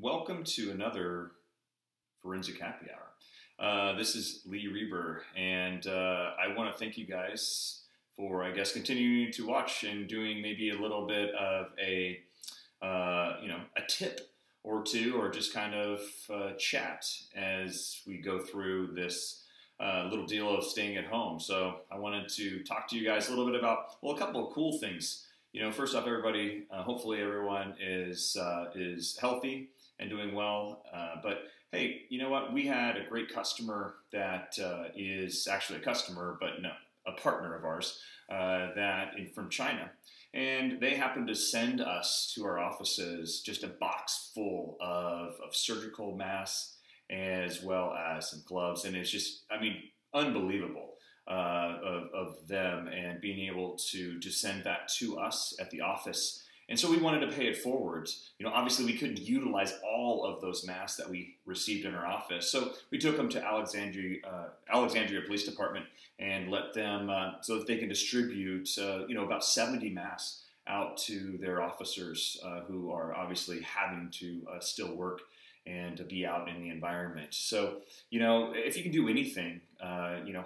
Welcome to another Forensic Happy Hour. This is Lee Reber, and I want to thank you guys for, I guess, continuing to watch and doing maybe a little bit of a, a tip or two, or just kind of chat as we go through this little deal of staying at home. So I wanted to talk to you guys a little bit about, well, a couple of cool things. You know, first off, everybody, hopefully everyone is healthy and doing well. But hey, you know what? We had a great customer that is actually a customer, but no, a partner of ours from China. And they happened to send us to our offices just a box full of surgical masks as well as some gloves. And it's just, I mean, unbelievable of them and being able to send that to us at the office. And so we wanted to pay it forward. You know, obviously we couldn't utilize all of those masks that we received in our office. So we took them to Alexandria Police Department and let them, so that they can distribute, about 70 masks out to their officers who are obviously having to still work and to be out in the environment. So, you know, if you can do anything,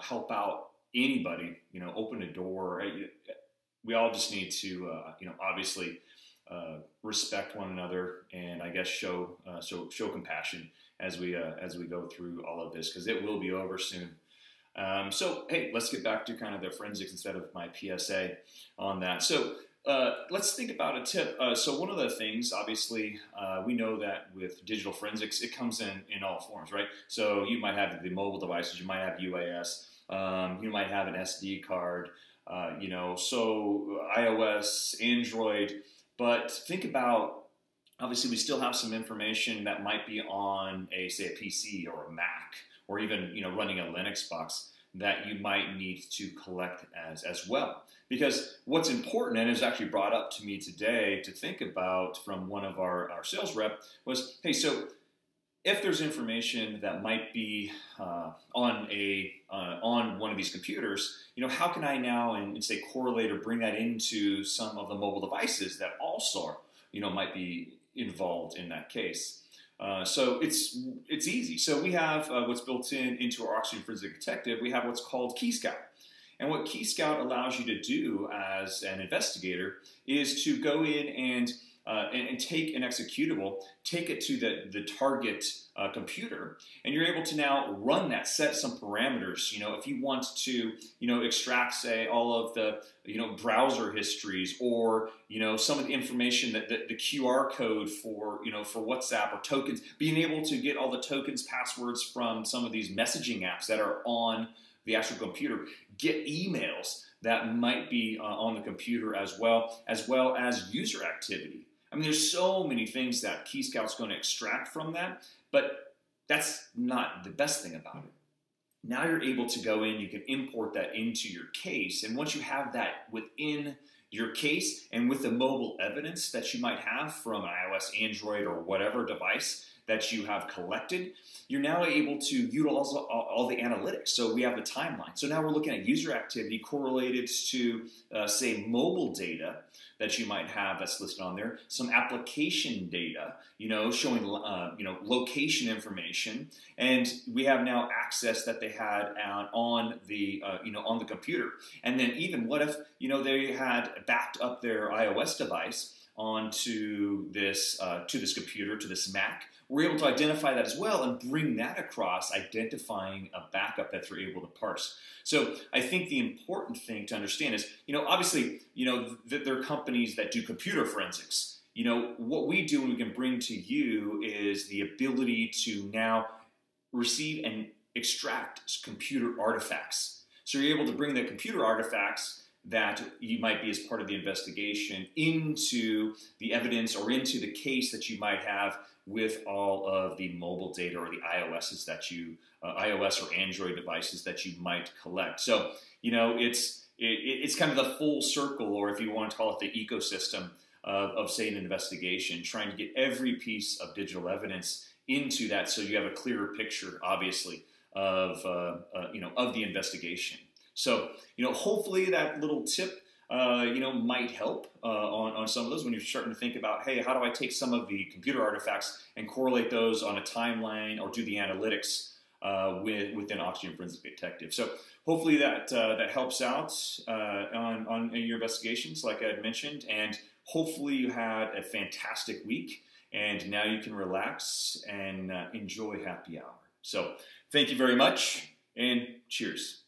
help out anybody, open a door, right? We all just need to, obviously respect one another, and I guess show compassion as we go through all of this, because it will be over soon. So hey, let's get back to kind of the forensics instead of my PSA on that. So let's think about a tip. So one of the things, obviously, we know that with digital forensics, it comes in all forms, right? So you might have the mobile devices, you might have UAS, you might have an SD card. So iOS, Android, but think about, obviously we still have some information that might be on a PC or a Mac, or even, running a Linux box that you might need to collect as well. Because what's important, and it was actually brought up to me today to think about from one of our sales rep, was, hey, so if there's information that might be on one of these computers, how can I now and say correlate or bring that into some of the mobile devices that also might be involved in that case? So it's easy. So we have what's built into our Oxygen Forensic Detective. We have what's called Key Scout, and what Key Scout allows you to do as an investigator is to go in and take an executable, take it to the target computer, and you're able to now run that, set some parameters. If you want to, extract, say, all of the, browser histories, or, some of the information that the QR code for, for WhatsApp, or tokens, being able to get all the tokens, passwords from some of these messaging apps that are on the actual computer, get emails that might be on the computer as well as user activity. I mean, there's so many things that Key Scout's going to extract from that, but that's not the best thing about it. Now you're able to go in, you can import that into your case, and once you have that within your case, and with the mobile evidence that you might have from iOS, Android, or whatever device that you have collected, you're now able to utilize all the analytics. So we have the timeline. So now we're looking at user activity correlated to, say, mobile data that you might have that's listed on there, some application data, showing, location information. And we have now access that they had on the, on the computer. And then even what if, they had backed up their iOS device onto this, to this computer, to this Mac. We're able to identify that as well and bring that across, identifying a backup that they're able to parse. So I think the important thing to understand is, obviously, there are companies that do computer forensics. What we do and we can bring to you is the ability to now receive and extract computer artifacts. So you're able to bring the computer artifacts that you might be as part of the investigation into the evidence or into the case that you might have with all of the mobile data or the iOS's that you, iOS or Android devices that you might collect. So, it's kind of the full circle, or if you want to call it the ecosystem of say, an investigation, trying to get every piece of digital evidence into that so you have a clearer picture, obviously, of, of the investigation. So, hopefully that little tip might help on some of those when you're starting to think about, hey, how do I take some of the computer artifacts and correlate those on a timeline or do the analytics within Oxygen Forensic Detective. So hopefully that that helps out on your investigations, like I had mentioned, and hopefully you had a fantastic week and now you can relax and enjoy happy hour. So thank you very much and cheers.